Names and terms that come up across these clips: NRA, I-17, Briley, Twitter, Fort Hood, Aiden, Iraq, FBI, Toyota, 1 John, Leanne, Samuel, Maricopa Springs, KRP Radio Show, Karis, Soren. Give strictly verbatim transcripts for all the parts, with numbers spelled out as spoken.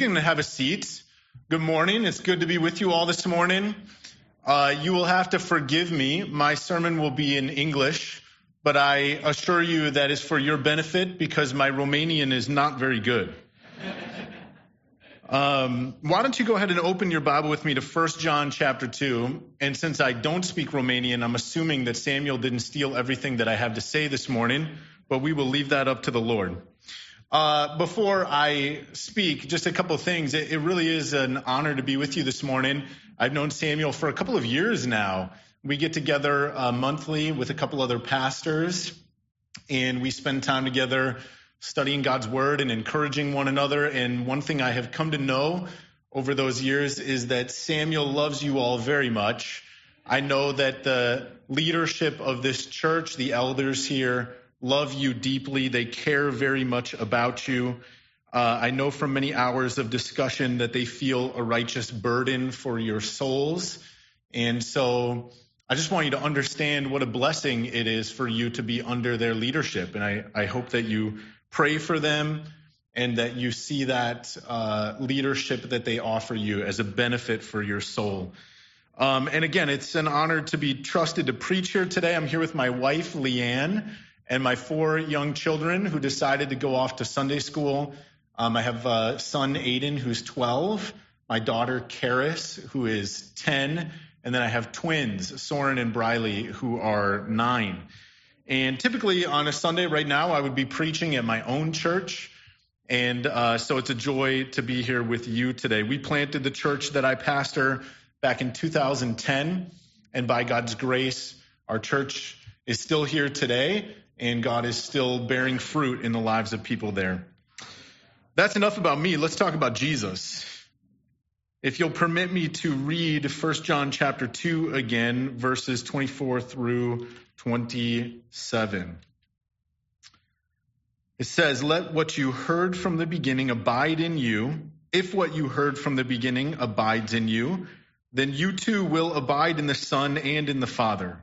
You can have a seat. Good morning. It's good to be with you all this morning. Uh, you will have to forgive me. My sermon will be in English, but I assure you that is for your benefit because my Romanian is not very good. Um, why don't you go ahead and open your Bible with me to First John chapter two. And since I don't speak Romanian, I'm assuming that Samuel didn't steal everything that I have to say this morning, but we will leave that up to the Lord. Uh, before I speak, just a couple of things. It, it really is an honor to be with you this morning. I've known Samuel for a couple of years now. We get together uh, monthly with a couple other pastors, and we spend time together studying God's word and encouraging one another. And one thing I have come to know over those years is that Samuel loves you all very much. I know that the leadership of this church, the elders here, love you deeply. They care very much about you. Uh, I know from many hours of discussion that they feel a righteous burden for your souls. And so I just want you to understand what a blessing it is for you to be under their leadership. And I, I hope that you pray for them and that you see that uh, leadership that they offer you as a benefit for your soul. Um, and again, it's an honor to be trusted to preach here today. I'm here with my wife, Leanne, and my four young children who decided to go off to Sunday school. Um, I have a son, Aiden, who's twelve, my daughter, Karis, who is ten, and then I have twins, Soren and Briley, who are nine. And typically on a Sunday right now, I would be preaching at my own church, and uh, so it's a joy to be here with you today. We planted the church that I pastor back in two thousand ten, and by God's grace, our church is still here today, and God is still bearing fruit in the lives of people there. That's enough about me. Let's talk about Jesus. If you'll permit me to read First John chapter two again, verses twenty-four through twenty-seven. It says, "Let what you heard from the beginning abide in you. If what you heard from the beginning abides in you, then you too will abide in the Son and in the Father.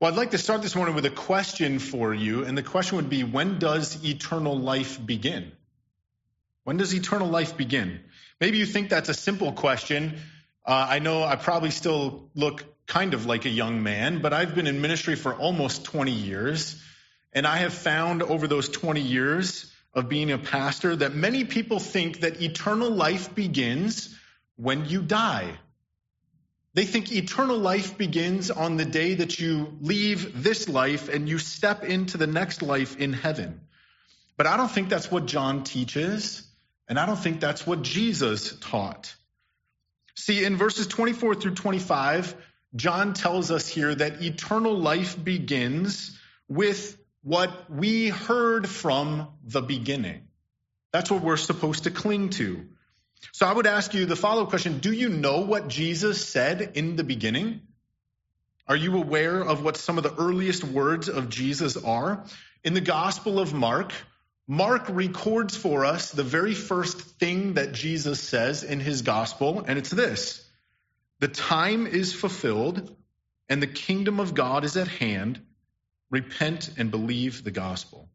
Well, I'd like to start this morning with a question for you, and the question would be, when does eternal life begin? When does eternal life begin? Maybe you think that's a simple question. Uh, I know I probably still look kind of like a young man, but I've been in ministry for almost twenty years, and I have found over those twenty years of being a pastor that many people think that eternal life begins when you die. They think eternal life begins on the day that you leave this life and you step into the next life in heaven. But I don't think that's what John teaches, and I don't think that's what Jesus taught. See, in verses twenty-four through twenty-five, John tells us here that eternal life begins with what we heard from the beginning. That's what we're supposed to cling to. So I would ask you the follow-up question: do you know what Jesus said in the beginning? Are you aware of what some of the earliest words of Jesus are? In the Gospel of Mark, Mark records for us the very first thing that Jesus says in his gospel, and it's this: "The time is fulfilled, and the kingdom of God is at hand. Repent and believe the gospel."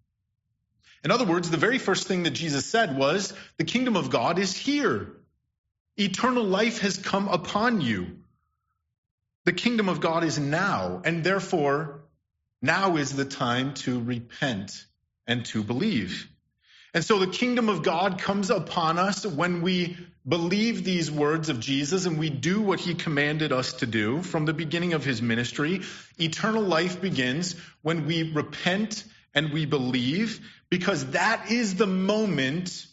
In other words, the very first thing that Jesus said was, the kingdom of God is here. Eternal life has come upon you. The kingdom of God is now, and therefore, now is the time to repent and to believe. And so the kingdom of God comes upon us when we believe these words of Jesus and we do what he commanded us to do from the beginning of his ministry. Eternal life begins when we repent and we believe, because that is the moment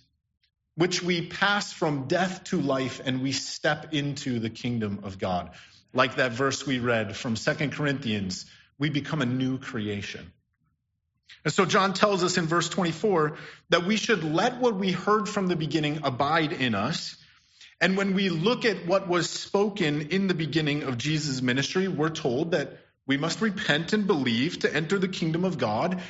which we pass from death to life and we step into the kingdom of God. Like that verse we read from Second Corinthians, we become a new creation. And so John tells us in verse twenty-four that we should let what we heard from the beginning abide in us, And when we look at what was spoken in the beginning of Jesus' ministry, we're told that we must repent and believe to enter the kingdom of God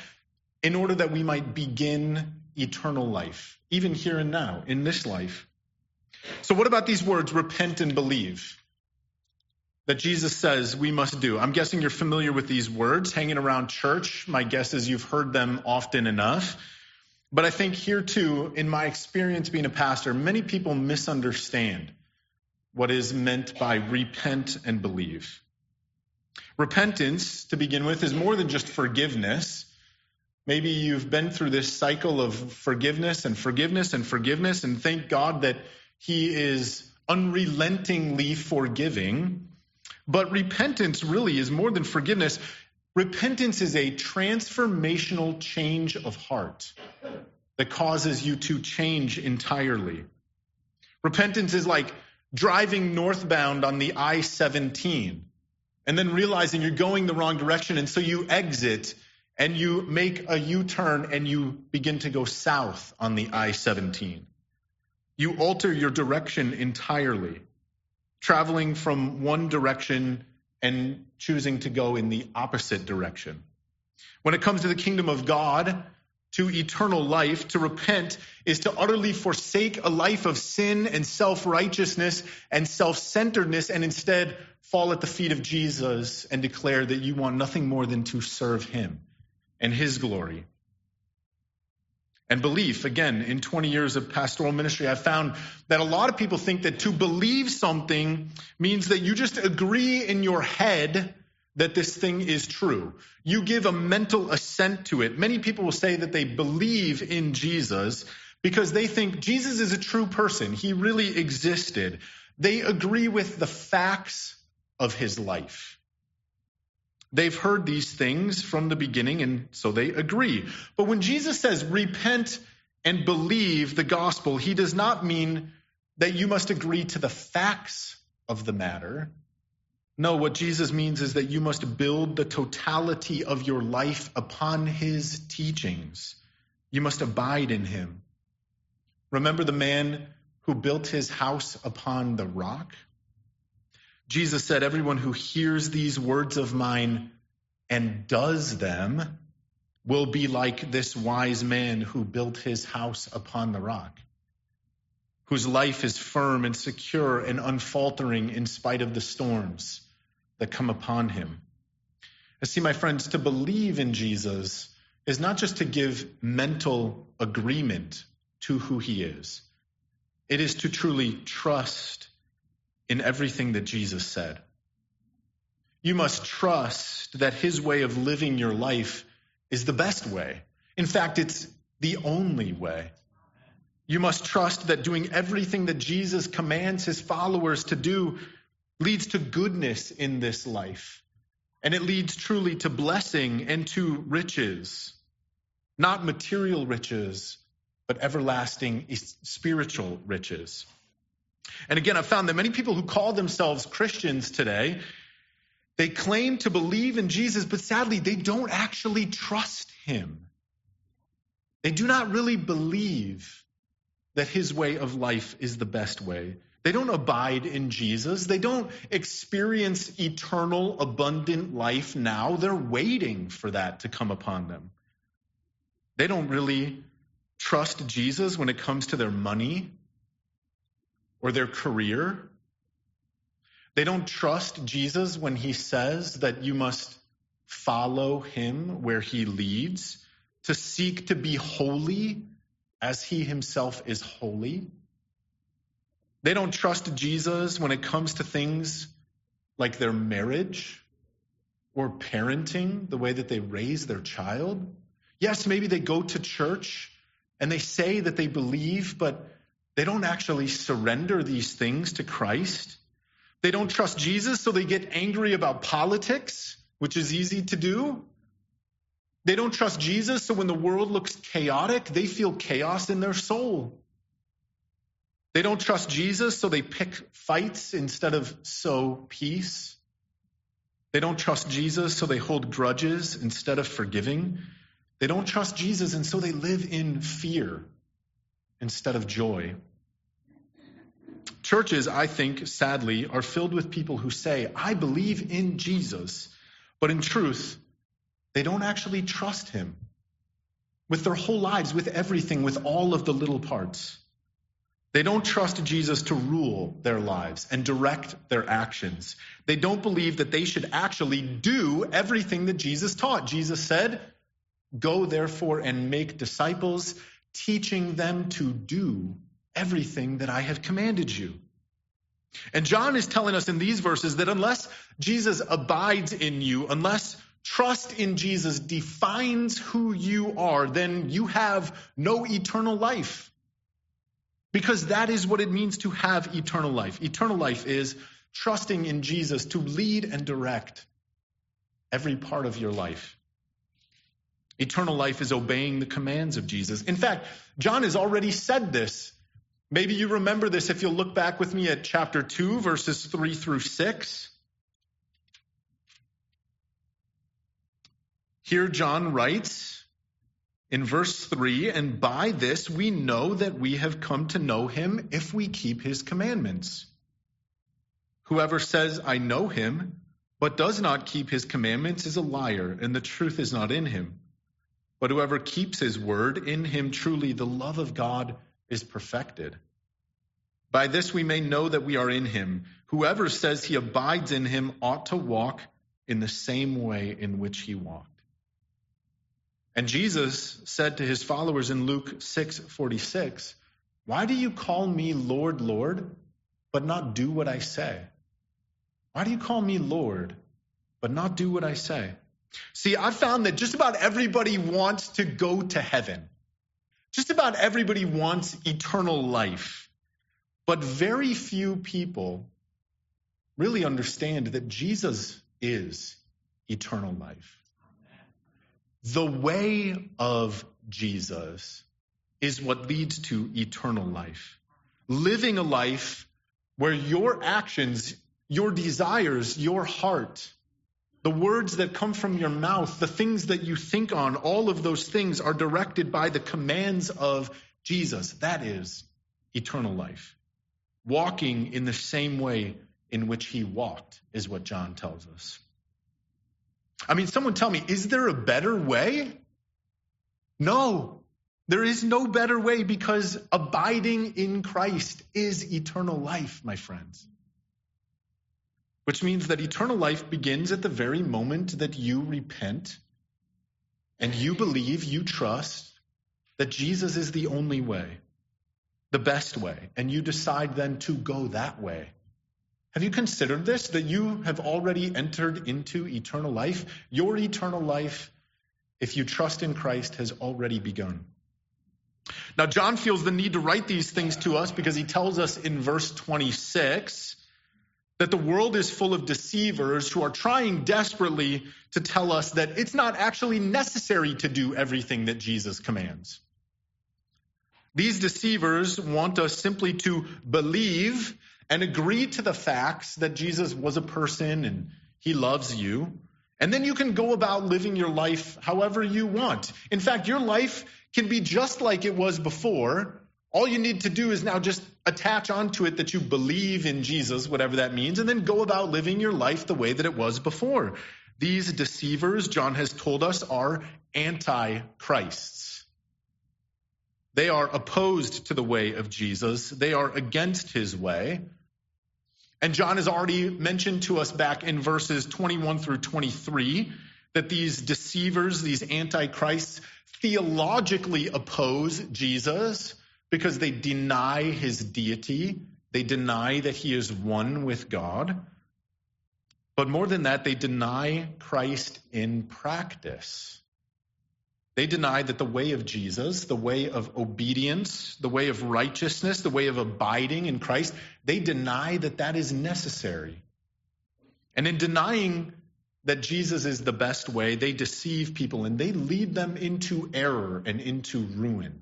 in order that we might begin eternal life, even here and now, in this life. So what about these words, repent and believe, that Jesus says we must do? I'm guessing you're familiar with these words, hanging around church. My guess is you've heard them often enough. But I think here too, in my experience being a pastor, many people misunderstand what is meant by repent and believe. Repentance, to begin with, is more than just forgiveness. Maybe you've been through this cycle of forgiveness and forgiveness and forgiveness, and thank God that he is unrelentingly forgiving. But repentance really is more than forgiveness. Repentance is a transformational change of heart that causes you to change entirely. Repentance is like driving northbound on the I seventeen and then realizing you're going the wrong direction, and so you exit and you make a U-turn and you begin to go south on the I seventeen. You alter your direction entirely, traveling from one direction and choosing to go in the opposite direction. When it comes to the kingdom of God, to eternal life, to repent is to utterly forsake a life of sin and self-righteousness and self-centeredness, and instead fall at the feet of Jesus and declare that you want nothing more than to serve him and his glory. And belief, again, in twenty years of pastoral ministry, I've found that a lot of people think that to believe something means that you just agree in your head that this thing is true. You give a mental assent to it. Many people will say that they believe in Jesus because they think Jesus is a true person. He really existed. They agree with the facts of his life. They've heard these things from the beginning, and so they agree. But when Jesus says repent and believe the gospel, he does not mean that you must agree to the facts of the matter. No, what Jesus means is that you must build the totality of your life upon his teachings. You must abide in him. Remember the man who built his house upon the rock? Jesus said, everyone who hears these words of mine and does them will be like this wise man who built his house upon the rock, whose life is firm and secure and unfaltering in spite of the storms that come upon him. And see, my friends, to believe in Jesus is not just to give mental agreement to who he is. It is to truly trust in everything that Jesus said. You must trust that his way of living your life is the best way. In fact, it's the only way. You must trust that doing everything that Jesus commands his followers to do leads to goodness in this life. And it leads truly to blessing and to riches, not material riches, but everlasting spiritual riches. And again, I've found that many people who call themselves Christians today, they claim to believe in Jesus, but sadly, they don't actually trust him. They do not really believe that his way of life is the best way. They don't abide in Jesus. They don't experience eternal, abundant life now. They're waiting for that to come upon them. They don't really trust Jesus when it comes to their money or their career. They don't trust Jesus when he says that you must follow him where he leads, to seek to be holy as he himself is holy. They don't trust Jesus when it comes to things like their marriage or parenting, the way that they raise their child. Yes, maybe they go to church and they say that they believe, but they don't actually surrender these things to Christ. They don't trust Jesus, so they get angry about politics, which is easy to do. They don't trust Jesus, so when the world looks chaotic, they feel chaos in their soul. They don't trust Jesus, so they pick fights instead of sow peace. They don't trust Jesus, so they hold grudges instead of forgiving. They don't trust Jesus, and so they live in fear instead of joy. churches, I think, sadly, are filled with people who say, I believe in Jesus, but in truth, they don't actually trust him with their whole lives, with everything, with all of the little parts. They don't trust Jesus to rule their lives and direct their actions. They don't believe that they should actually do everything that Jesus taught. Jesus said, go therefore and make disciples, teaching them to do everything that I have commanded you. And John is telling us in these verses that unless Jesus abides in you, unless trust in Jesus defines who you are, then you have no eternal life. Because that is what it means to have eternal life. Eternal life is trusting in Jesus to lead and direct every part of your life. Eternal life is obeying the commands of Jesus. In fact, John has already said this. Maybe you remember this if you'll look back with me at chapter two, verses three through six. Here John writes in verse three, and by this we know that we have come to know him if we keep his commandments. Whoever says, I know him, but does not keep his commandments is a liar, and the truth is not in him. But whoever keeps his word, in him truly the love of God is perfected. By this we may know that we are in him. Whoever says he abides in him ought to walk in the same way in which he walked. And Jesus said to his followers in Luke six forty-six, why do you call me Lord, Lord, but not do what I say? Why do you call me Lord, but not do what I say? See, I've found that just about everybody wants to go to heaven. Just about everybody wants eternal life. But very few people really understand that Jesus is eternal life. The way of Jesus is what leads to eternal life. Living a life where your actions, your desires, your heart, the words that come from your mouth, the things that you think on, all of those things are directed by the commands of Jesus. That is eternal life. Walking in the same way in which he walked is what John tells us. I mean, someone tell me, is there a better way? No, there is no better way, because abiding in Christ is eternal life, my friends. Which means that eternal life begins at the very moment that you repent and you believe, you trust that Jesus is the only way, the best way, and you decide then to go that way. Have you considered this, that you have already entered into eternal life? Your eternal life, if you trust in Christ, has already begun. Now, John feels the need to write these things to us because he tells us in verse twenty-six that the world is full of deceivers who are trying desperately to tell us that it's not actually necessary to do everything that Jesus commands. These deceivers want us simply to believe and agree to the facts that Jesus was a person and he loves you. And then you can go about living your life however you want. In fact, your life can be just like it was before. All you need to do is now just attach onto it that you believe in Jesus, whatever that means, and then go about living your life the way that it was before. These deceivers, John has told us, are antichrists. They are opposed to the way of Jesus. They are against his way. And John has already mentioned to us back in verses twenty-one through twenty-three that these deceivers, these antichrists, theologically oppose Jesus because they deny his deity. They deny that he is one with God. But more than that, they deny Christ in practice. They deny that the way of Jesus, the way of obedience, the way of righteousness, the way of abiding in Christ, they deny that that is necessary. And in denying that Jesus is the best way, they deceive people and they lead them into error and into ruin.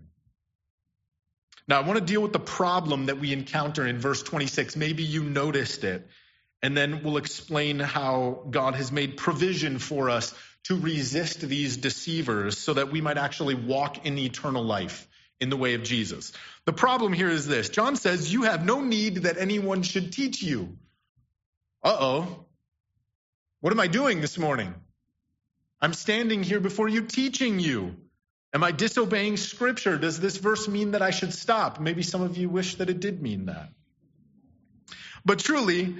Now, I want to deal with the problem that we encounter in verse twenty-six. Maybe you noticed it. And then we'll explain how God has made provision for us to resist these deceivers so that we might actually walk in eternal life in the way of Jesus. The problem here is this. John says, you have no need that anyone should teach you. Uh-oh. What am I doing this morning? I'm standing here before you teaching you. Am I disobeying Scripture? Does this verse mean that I should stop? Maybe some of you wish that it did mean that. But truly,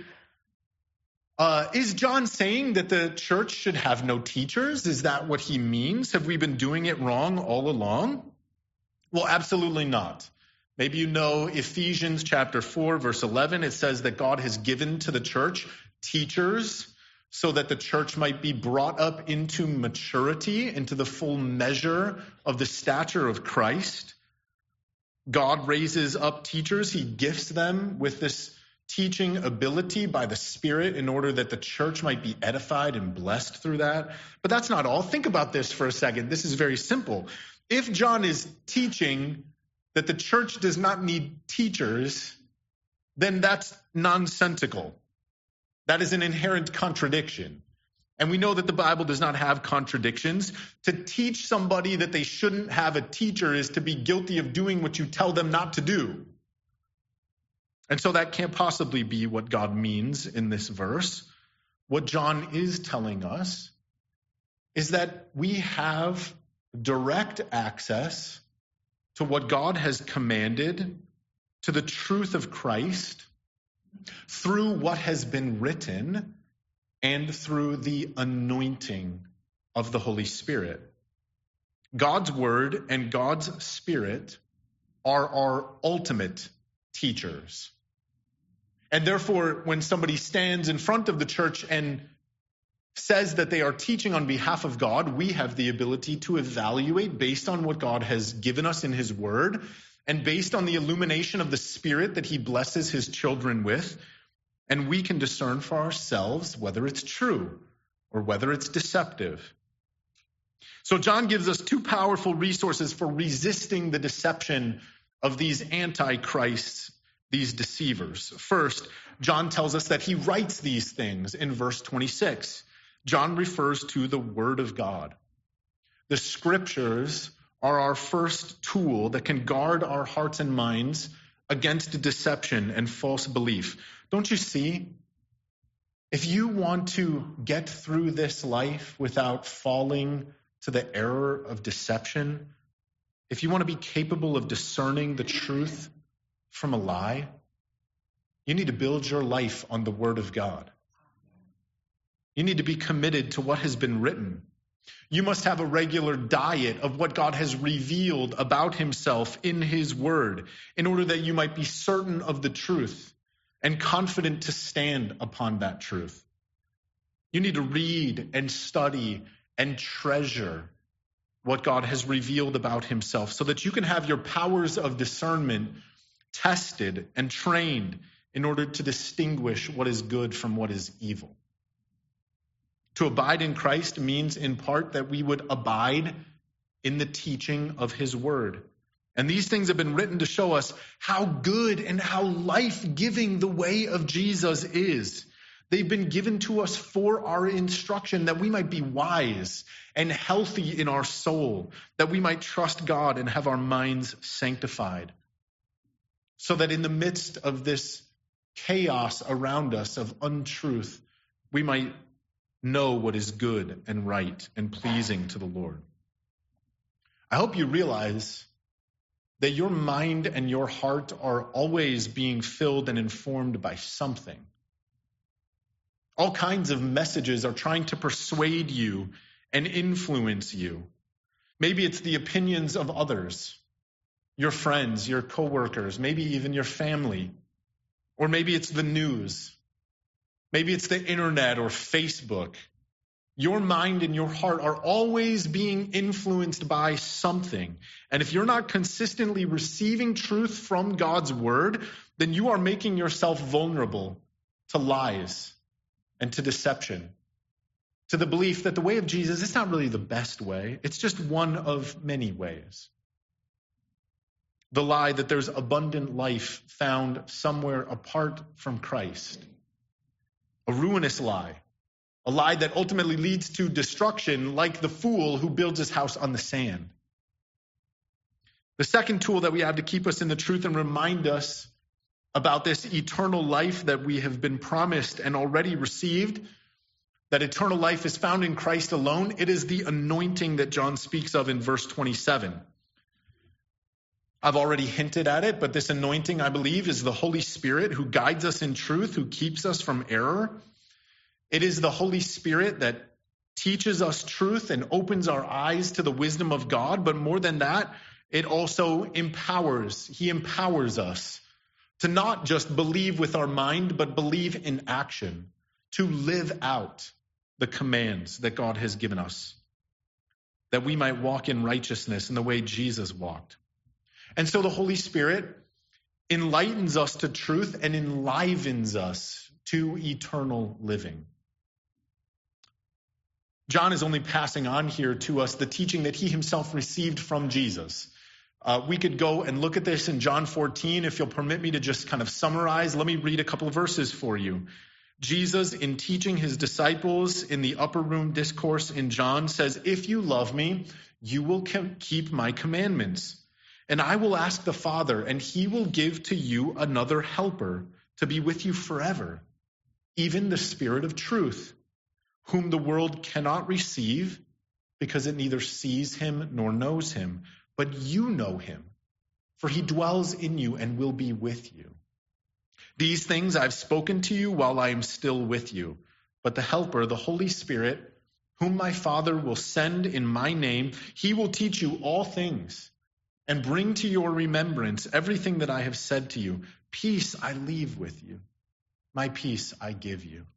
uh, is John saying that the church should have no teachers? Is that what he means? Have we been doing it wrong all along? Well, absolutely not. Maybe you know Ephesians chapter four, verse eleven. It says that God has given to the church teachers so that the church might be brought up into maturity, into the full measure of the stature of Christ. God raises up teachers. He gifts them with this teaching ability by the Spirit in order that the church might be edified and blessed through that. But that's not all. Think about this for a second. This is very simple. If John is teaching that the church does not need teachers, then that's nonsensical. That is an inherent contradiction. And we know that the Bible does not have contradictions. To teach somebody that they shouldn't have a teacher is to be guilty of doing what you tell them not to do. And so that can't possibly be what God means in this verse. What John is telling us is that we have direct access to what God has commanded, to the truth of Christ, through what has been written and through the anointing of the Holy Spirit. God's word and God's Spirit are our ultimate teachers. And therefore, when somebody stands in front of the church and says that they are teaching on behalf of God, we have the ability to evaluate based on what God has given us in his word and based on the illumination of the Spirit that he blesses his children with. And we can discern for ourselves whether it's true or whether it's deceptive. So John gives us two powerful resources for resisting the deception of these antichrists, these deceivers. First, John tells us that he writes these things in verse twenty-six. John refers to the word of God. The Scriptures are our first tool that can guard our hearts and minds against deception and false belief. Don't you see? If you want to get through this life without falling to the error of deception, if you want to be capable of discerning the truth from a lie, you need to build your life on the word of God. You need to be committed to what has been written. You must have a regular diet of what God has revealed about himself in his word in order that you might be certain of the truth and confident to stand upon that truth. You need to read and study and treasure what God has revealed about himself so that you can have your powers of discernment tested and trained in order to distinguish what is good from what is evil. To abide in Christ means in part that we would abide in the teaching of his word. And these things have been written to show us how good and how life-giving the way of Jesus is. They've been given to us for our instruction, that we might be wise and healthy in our soul, that we might trust God and have our minds sanctified. So that in the midst of this chaos around us of untruth, we might know what is good and right and pleasing to the Lord. I hope you realize that your mind and your heart are always being filled and informed by something. All kinds of messages are trying to persuade you and influence you. Maybe it's the opinions of others, your friends, your coworkers, maybe even your family. Or maybe it's the news. Maybe it's the internet or Facebook. Your mind and your heart are always being influenced by something. And if you're not consistently receiving truth from God's word, then you are making yourself vulnerable to lies and to deception, to the belief that the way of Jesus is not really the best way. It's just one of many ways. The lie that there's abundant life found somewhere apart from Christ. A ruinous lie. A lie that ultimately leads to destruction, like the fool who builds his house on the sand. The second tool that we have to keep us in the truth and remind us about this eternal life that we have been promised and already received, that eternal life is found in Christ alone. It is the anointing that John speaks of in verse twenty-seven. I've already hinted at it, but this anointing, I believe, is the Holy Spirit who guides us in truth, who keeps us from error. It is the Holy Spirit that teaches us truth and opens our eyes to the wisdom of God. But more than that, it also empowers. He empowers us to not just believe with our mind, but believe in action, to live out the commands that God has given us, that we might walk in righteousness in the way Jesus walked. And so the Holy Spirit enlightens us to truth and enlivens us to eternal living. John is only passing on here to us the teaching that he himself received from Jesus. Uh, we could go and look at this in John fourteen. If you'll permit me to just kind of summarize, let me read a couple of verses for you. Jesus, in teaching his disciples in the upper room discourse in John, says, "If you love me, you will keep my commandments. And I will ask the Father, and he will give to you another helper to be with you forever, even the Spirit of truth, whom the world cannot receive because it neither sees him nor knows him. But you know him, for he dwells in you and will be with you. These things I've spoken to you while I am still with you. But the Helper, the Holy Spirit, whom my Father will send in my name, he will teach you all things and bring to your remembrance everything that I have said to you. Peace I leave with you. My peace I give you."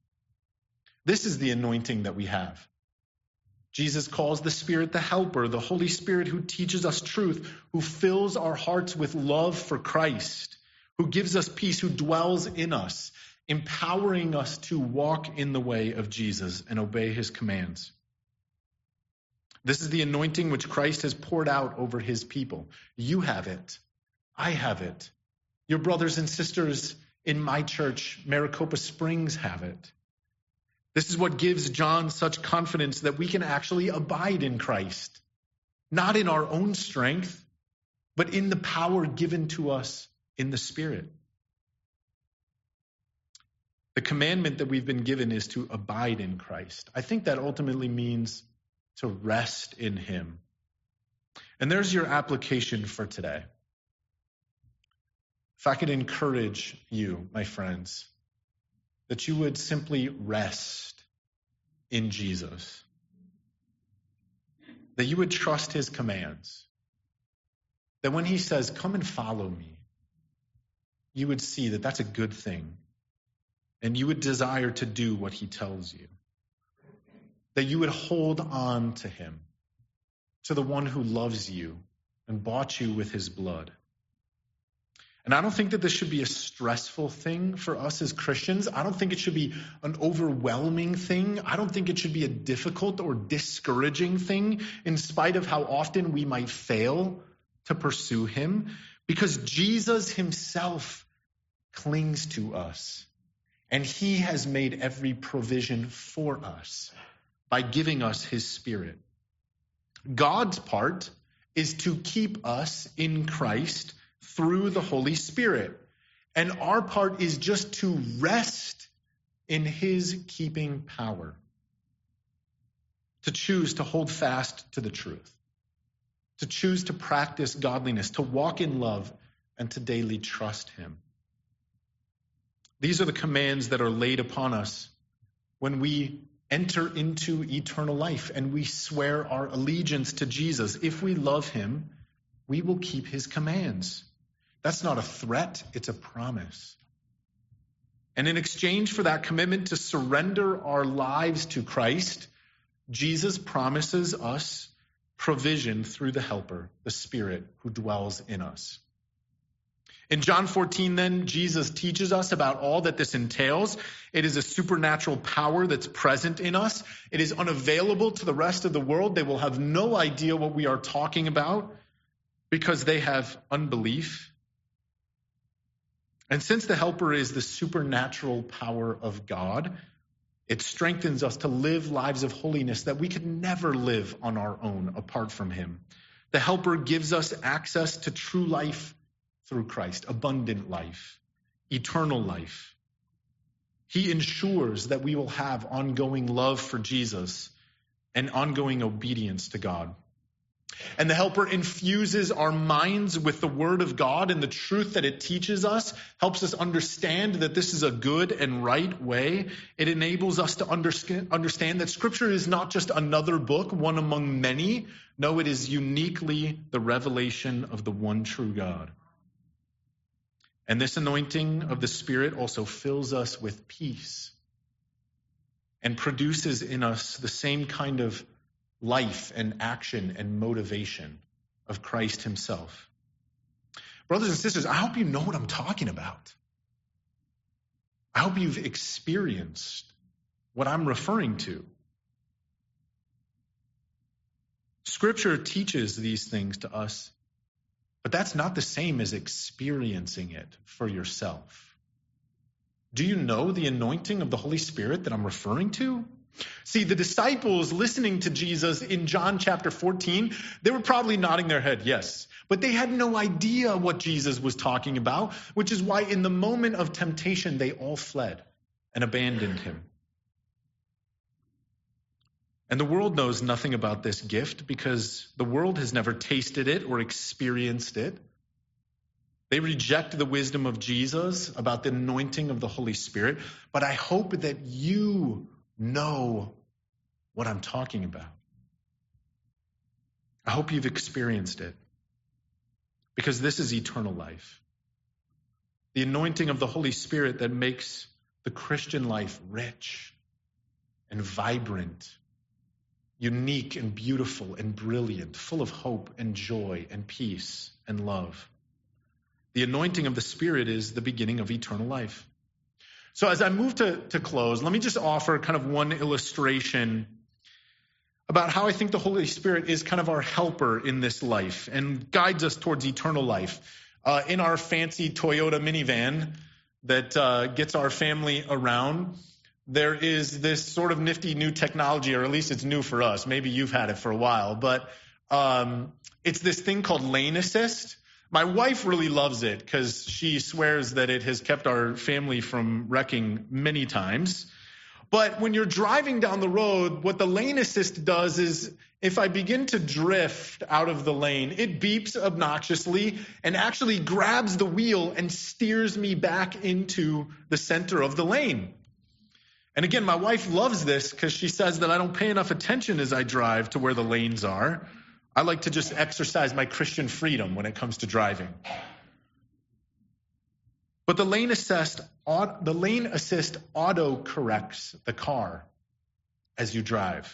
This is the anointing that we have. Jesus calls the Spirit the Helper, the Holy Spirit who teaches us truth, who fills our hearts with love for Christ, who gives us peace, who dwells in us, empowering us to walk in the way of Jesus and obey his commands. This is the anointing which Christ has poured out over his people. You have it. I have it. Your brothers and sisters in my church, Maricopa Springs, have it. This is what gives John such confidence that we can actually abide in Christ, not in our own strength, but in the power given to us in the Spirit. The commandment that we've been given is to abide in Christ. I think that ultimately means to rest in him. And there's your application for today. If I could encourage you, my friends, that you would simply rest in Jesus, that you would trust his commands, that when he says, "Come and follow me," you would see that that's a good thing, and you would desire to do what he tells you, that you would hold on to him, to the one who loves you and bought you with his blood. And I don't think that this should be a stressful thing for us as Christians. I don't think it should be an overwhelming thing. I don't think it should be a difficult or discouraging thing, in spite of how often we might fail to pursue him, because Jesus himself clings to us, and he has made every provision for us by giving us his Spirit. God's part is to keep us in Christ through the Holy Spirit. And our part is just to rest in his keeping power, to choose to hold fast to the truth, to choose to practice godliness, to walk in love, and to daily trust him. These are the commands that are laid upon us when we enter into eternal life and we swear our allegiance to Jesus. If we love him, we will keep his commands. That's not a threat, it's a promise. And in exchange for that commitment to surrender our lives to Christ, Jesus promises us provision through the Helper, the Spirit who dwells in us. In John fourteen, then, Jesus teaches us about all that this entails. It is a supernatural power that's present in us. It is unavailable to the rest of the world. They will have no idea what we are talking about, because they have unbelief. And since the Helper is the supernatural power of God, it strengthens us to live lives of holiness that we could never live on our own apart from him, The helper gives us access to true life through Christ, abundant life, eternal life. He ensures that we will have ongoing love for Jesus and ongoing obedience to God. And the helper infuses our minds with the word of God, and the truth that it teaches us helps us understand that this is a good and right way. It enables us to understand that Scripture is not just another book, one among many. No, it is uniquely the revelation of the one true God. And this anointing of the Spirit also fills us with peace and produces in us the same kind of life and action and motivation of Christ himself. Brothers and sisters, I hope you know what I'm talking about. I hope you've experienced what I'm referring to. Scripture teaches these things to us, but that's not the same as experiencing it for yourself. Do you know the anointing of the Holy Spirit that I'm referring to? See, the disciples listening to Jesus in John chapter fourteen, they were probably nodding their head, yes, but they had no idea what Jesus was talking about, which is why in the moment of temptation, they all fled and abandoned him. And the world knows nothing about this gift because the world has never tasted it or experienced it. They reject the wisdom of Jesus about the anointing of the Holy Spirit, but I hope that you know what I'm talking about. I hope you've experienced it, because this is eternal life. The anointing of the Holy Spirit that makes the Christian life rich and vibrant, unique and beautiful and brilliant, full of hope and joy and peace and love. The anointing of the Spirit is the beginning of eternal life. So as I move to, to close, let me just offer kind of one illustration about how I think the Holy Spirit is kind of our helper in this life and guides us towards eternal life. Uh, in our fancy Toyota minivan that uh, gets our family around, there is this sort of nifty new technology, or at least it's new for us. Maybe you've had it for a while, but um, it's this thing called lane assist. My wife really loves it because she swears that it has kept our family from wrecking many times. But when you're driving down the road, what the lane assist does is if I begin to drift out of the lane, it beeps obnoxiously and actually grabs the wheel and steers me back into the center of the lane. And again, my wife loves this because she says that I don't pay enough attention as I drive to where the lanes are. I like to just exercise my Christian freedom when it comes to driving. But the lane assist, the lane assist auto corrects the car as you drive.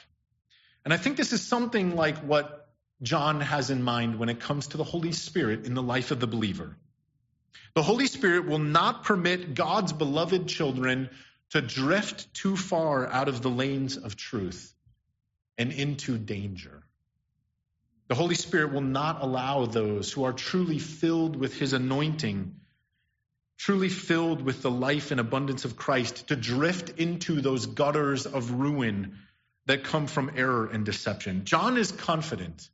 And I think this is something like what John has in mind when it comes to the Holy Spirit in the life of the believer. The Holy Spirit will not permit God's beloved children to drift too far out of the lanes of truth and into danger. The Holy Spirit will not allow those who are truly filled with his anointing, truly filled with the life and abundance of Christ, to drift into those gutters of ruin that come from error and deception. John is confident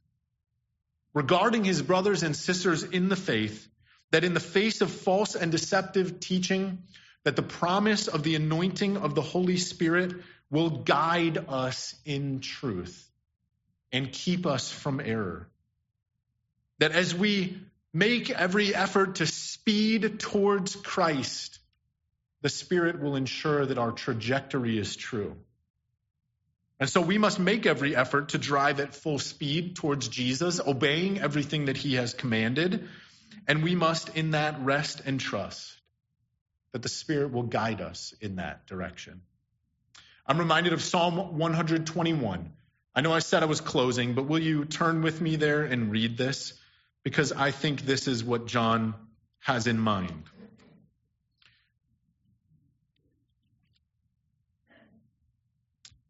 regarding his brothers and sisters in the faith that in the face of false and deceptive teaching, that the promise of the anointing of the Holy Spirit will guide us in truth and keep us from error. That as we make every effort to speed towards Christ, the Spirit will ensure that our trajectory is true. And so we must make every effort to drive at full speed towards Jesus, obeying everything that he has commanded. And we must in that rest and trust that the Spirit will guide us in that direction. I'm reminded of Psalm one hundred twenty-one. I know I said I was closing, but will you turn with me there and read this? Because I think this is what John has in mind.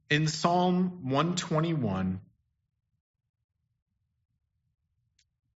In Psalm one twenty-one,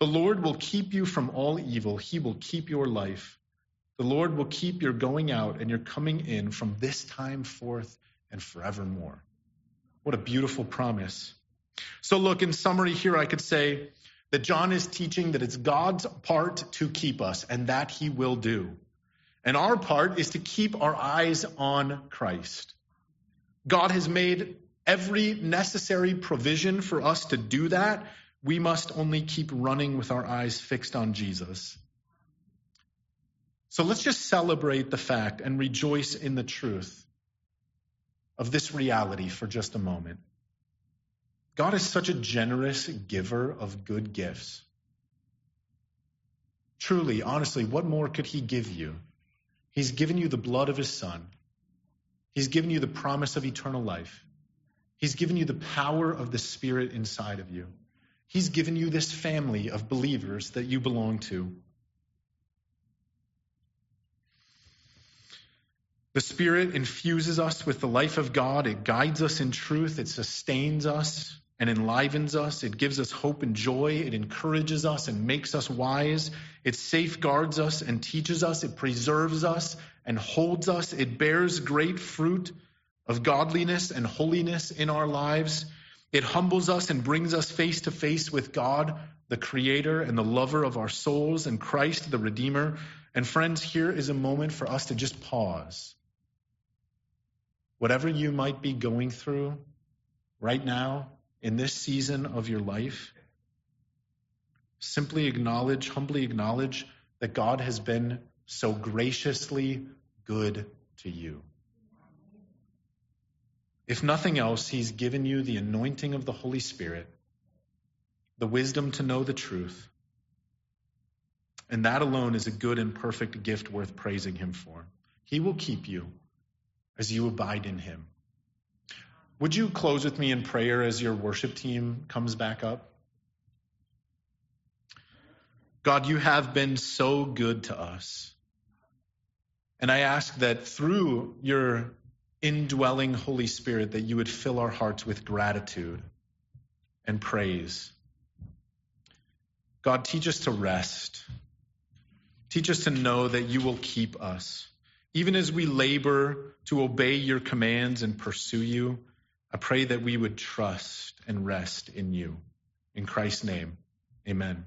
The Lord will keep you from all evil. He will keep your life. The Lord will keep your going out and your coming in from this time forth and forevermore. What a beautiful promise. So look, in summary here, I could say that John is teaching that it's God's part to keep us, and that he will do. And our part is to keep our eyes on Christ. God has made every necessary provision for us to do that. We must only keep running with our eyes fixed on Jesus. So let's just celebrate the fact and rejoice in the truth of this reality for just a moment. God is such a generous giver of good gifts. Truly, honestly, what more could he give you? He's given you the blood of his son. He's given you the promise of eternal life. He's given you the power of the Spirit inside of you. He's given you this family of believers that you belong to. The Spirit infuses us with the life of God. It guides us in truth. It sustains us and enlivens us. It gives us hope and joy. It encourages us and makes us wise. It safeguards us and teaches us. It preserves us and holds us. It bears great fruit of godliness and holiness in our lives. It humbles us and brings us face to face with God, the Creator and the lover of our souls, and Christ, the Redeemer. And friends, here is a moment for us to just pause. Whatever you might be going through right now in this season of your life, simply acknowledge, humbly acknowledge that God has been so graciously good to you. If nothing else, he's given you the anointing of the Holy Spirit, the wisdom to know the truth, and that alone is a good and perfect gift worth praising him for. He will keep you as you abide in him. Would you close with me in prayer as your worship team comes back up? God, you have been so good to us. And I ask that through your indwelling Holy Spirit, that you would fill our hearts with gratitude and praise. God, teach us to rest. Teach us to know that you will keep us. Even as we labor to obey your commands and pursue you, I pray that we would trust and rest in you. In Christ's name, amen.